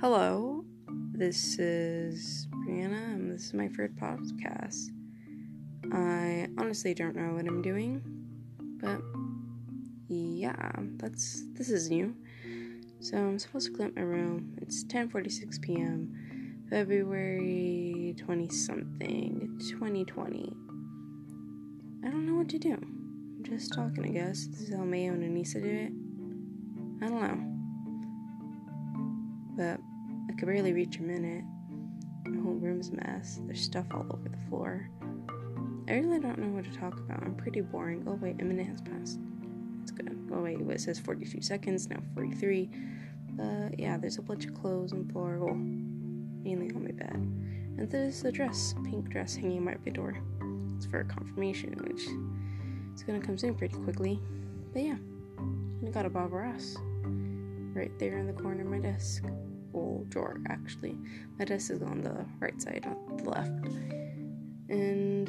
Hello, this is Brianna, and this is my first podcast. I honestly don't know what I'm doing, but yeah, this is new. So I'm supposed to clean up my room. It's 10:46 p.m., February 20-something, 2020. I don't know what to do. I'm just talking, I guess. This is how Mayo and Anissa do it. I don't know. But I could barely reach a minute. My whole room's a mess. There's stuff all over the floor. I really don't know what to talk about. I'm pretty boring. Oh, wait, a minute has passed. That's good. Oh, wait, it says 42 seconds, now 43. But yeah, there's a bunch of clothes on the floor. Well, mainly on my bed. And there's a dress, pink dress, hanging by my door. It's for a confirmation, which is going to come soon pretty quickly. But yeah, I got a Bob Ross right there in the corner of my desk. Well, drawer, actually. My desk is on the right side, not the left. And,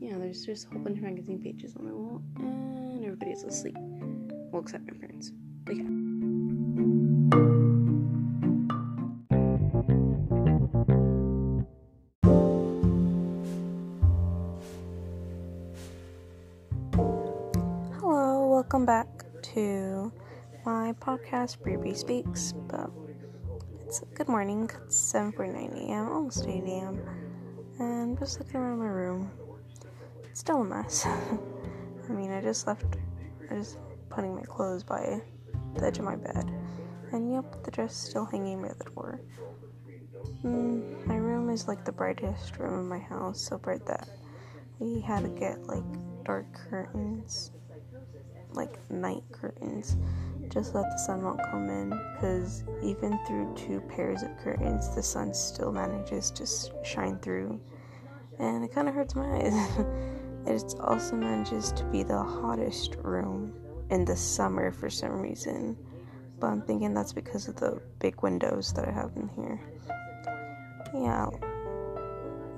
yeah, there's just a whole bunch of magazine pages on my wall, and everybody's asleep. Well, except my parents. But yeah. Hello, welcome back to my podcast, Bree Speaks, but it's a good morning. It's 7:49 a.m., almost 8 a.m., and I'm just looking around my room. It's still a mess. I mean, I just putting my clothes by the edge of my bed, and yep, the dress is still hanging by the door. My room is like the brightest room in my house, so bright that we had to get like dark curtains, like night curtains. Just let the sun won't come in, because even through two pairs of curtains, the sun still manages to shine through, and it kind of hurts my eyes. It also manages to be the hottest room in the summer for some reason, but I'm thinking that's because of the big windows that I have in here. Yeah,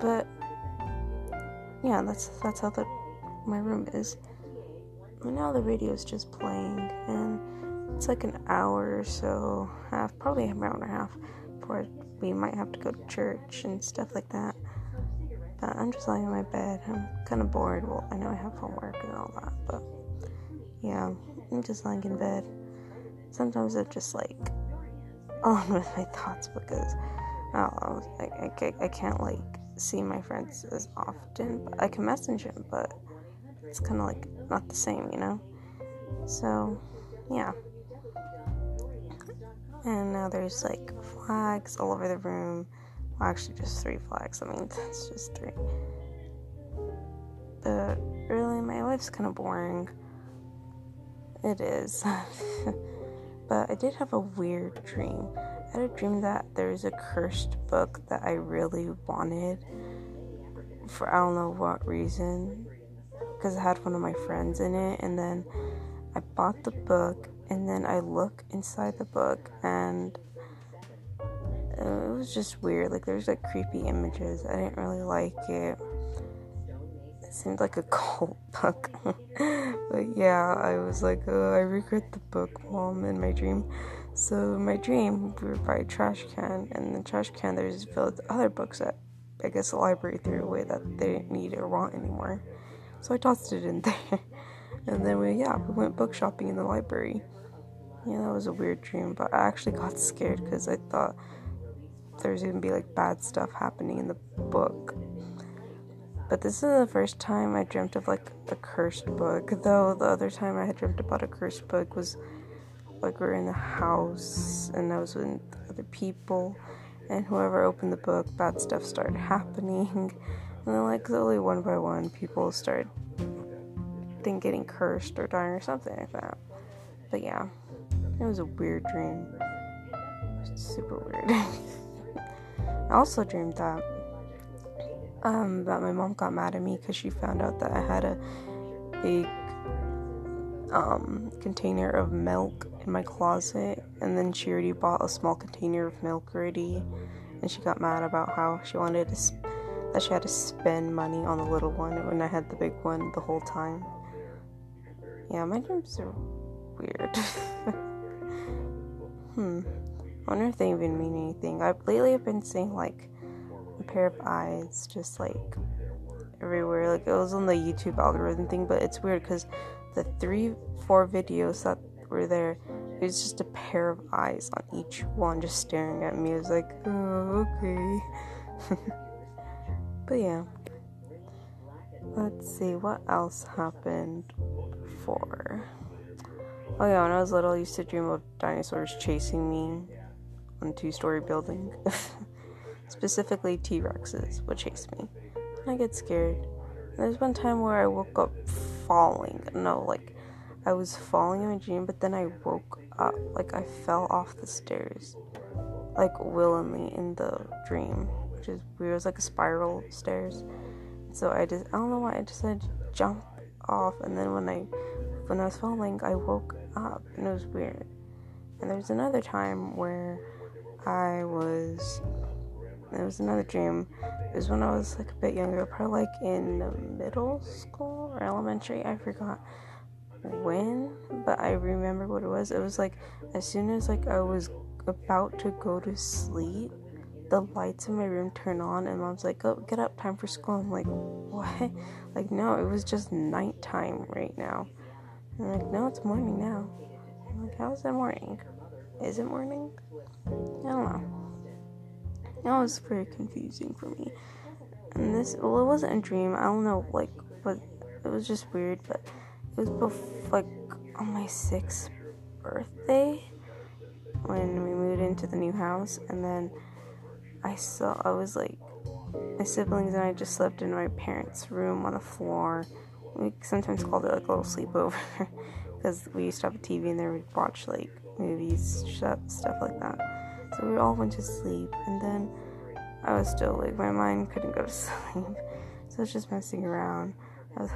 but yeah, that's how my room is. Right now the radio is just playing, and it's like an hour or so, probably an hour and a half, before we might have to go to church and stuff like that. But I'm just lying in my bed. I'm kind of bored. Well, I know I have homework and all that, but yeah, I'm just lying in bed. Sometimes I'm just like alone with my thoughts, because I can't like see my friends as often. But I can message them, but it's kind of like not the same, you know? So, yeah. And now there's like flags all over the room. Well, actually just 3 flags. I mean, that's just 3. But really, my life's kind of boring. It is. But I did have a weird dream. I had a dream that there was a cursed book that I really wanted, for I don't know what reason, because it had one of my friends in it. And then I bought the book, and then I look inside the book, and it was just weird. Like, there's like creepy images. I didn't really like it. It seemed like a cult book. But yeah, I was like, oh, I regret the book, Mom, in my dream. So in my dream, we were by a trash can, and the trash can, there's filled with other books that I guess the library threw away that they didn't need or want anymore. So I tossed it in there. And then we went book shopping in the library. Yeah, that was a weird dream, but I actually got scared because I thought there was going to be like bad stuff happening in the book. But this is the first time I dreamt of like a cursed book, though the other time I had dreamt about a cursed book was like we were in the house and I was with other people, and whoever opened the book, bad stuff started happening. And then like slowly one by one people started getting cursed or dying or something like that. But yeah, it was a weird dream. Super weird. I also dreamed that my mom got mad at me because she found out that I had a big container of milk in my closet, and then she already bought a small container of milk already, and she got mad about how she wanted to that she had to spend money on the little one when I had the big one the whole time. Yeah, my dreams are weird. I wonder if they even mean anything. I've lately have been seeing, like, a pair of eyes just, like, everywhere. Like, it was on the YouTube algorithm thing, but it's weird because the 4 videos that were there, it was just a pair of eyes on each one just staring at me. I was like, oh, okay. But yeah. Let's see, what else happened before? Oh yeah, when I was little, I used to dream of dinosaurs chasing me on a 2-story building. Specifically, T-Rexes would chase me. I get scared. And there's one time where I woke up falling. No, like, I was falling in my dream, but then I woke up. Like, I fell off the stairs. Like, willingly in the dream. Which is weird. It was like a spiral stairs. So I don't know why, I decided to jump off. And then when I was falling, I woke up. And it was weird. And there was another time where it was another dream. It was when I was, like, a bit younger, probably, like, in middle school or elementary. I forgot when, but I remember what it was. It was, like, as soon as, like, I was about to go to sleep, the lights in my room turn on, and Mom's like, oh, get up, time for school. I'm like, what? Like, no, it was just nighttime right now. And I'm like, no, it's morning now. I'm like, how is it morning? Is it morning? I don't know. That was very confusing for me. And it wasn't a dream. I don't know, like, but it was just weird. But it was on my 6th birthday when we moved into the new house. And then I was like, my siblings and I just slept in my parents' room on the floor. We sometimes called it, like, a little sleepover because we used to have a TV in there. We'd watch, like, movies, stuff like that. So we all went to sleep, and then I was still, like, my mind couldn't go to sleep, so I was just messing around. I was,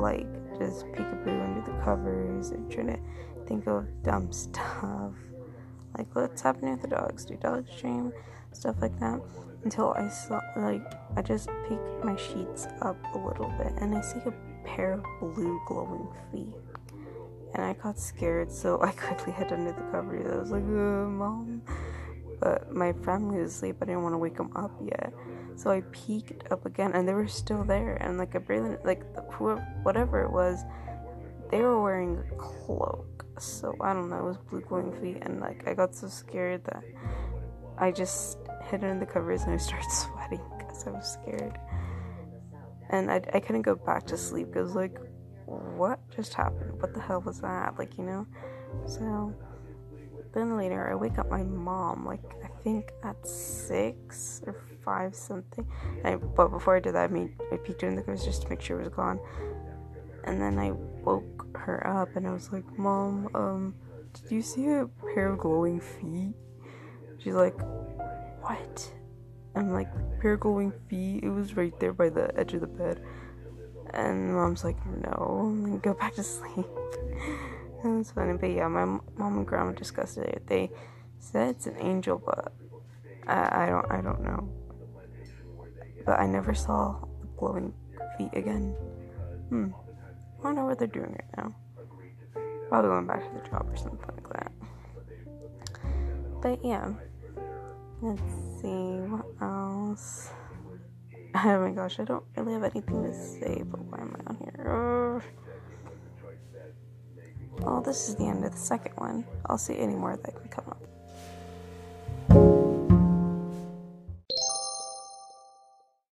like, just peekaboo under the covers and trying to think of dumb stuff, like, what's happening with the dogs? Do dogs dream? Stuff like that, until I saw, like, I just peeked my sheets up a little bit, and I see a pair of blue glowing feet. And I got scared, so I quickly hid under the covers. I was like, Mom. But my family was asleep. I didn't want to wake them up yet. So I peeked up again, and they were still there. And, like, I barely, like, whatever it was, they were wearing a cloak. So, I don't know, it was blue glowing feet. And, like, I got so scared that I just hid under the covers, and I started sweating because I was scared. And I couldn't go back to sleep. It was like, what just happened? What the hell was that? Like, you know? So then later I wake up my mom, like, I think at 6 or 5 something. But before I did that, I peeked in the covers just to make sure it was gone. And then I woke her up, and I was like, Mom, did you see a pair of glowing feet? She's like, what? I'm like, pair of glowing feet? It was right there by the edge of the bed. And Mom's like, no, I'm like, go back to sleep. That was funny. But yeah, my mom and grandma discussed it. They said it's an angel, but I don't know. But I never saw the glowing feet again. I don't know what they're doing right now. Probably going back to the job or something like that. But yeah, let's see what else. Oh my gosh, I don't really have anything to say, but why am I on here? Well, this is the end of the second one. I'll see any more that can come up.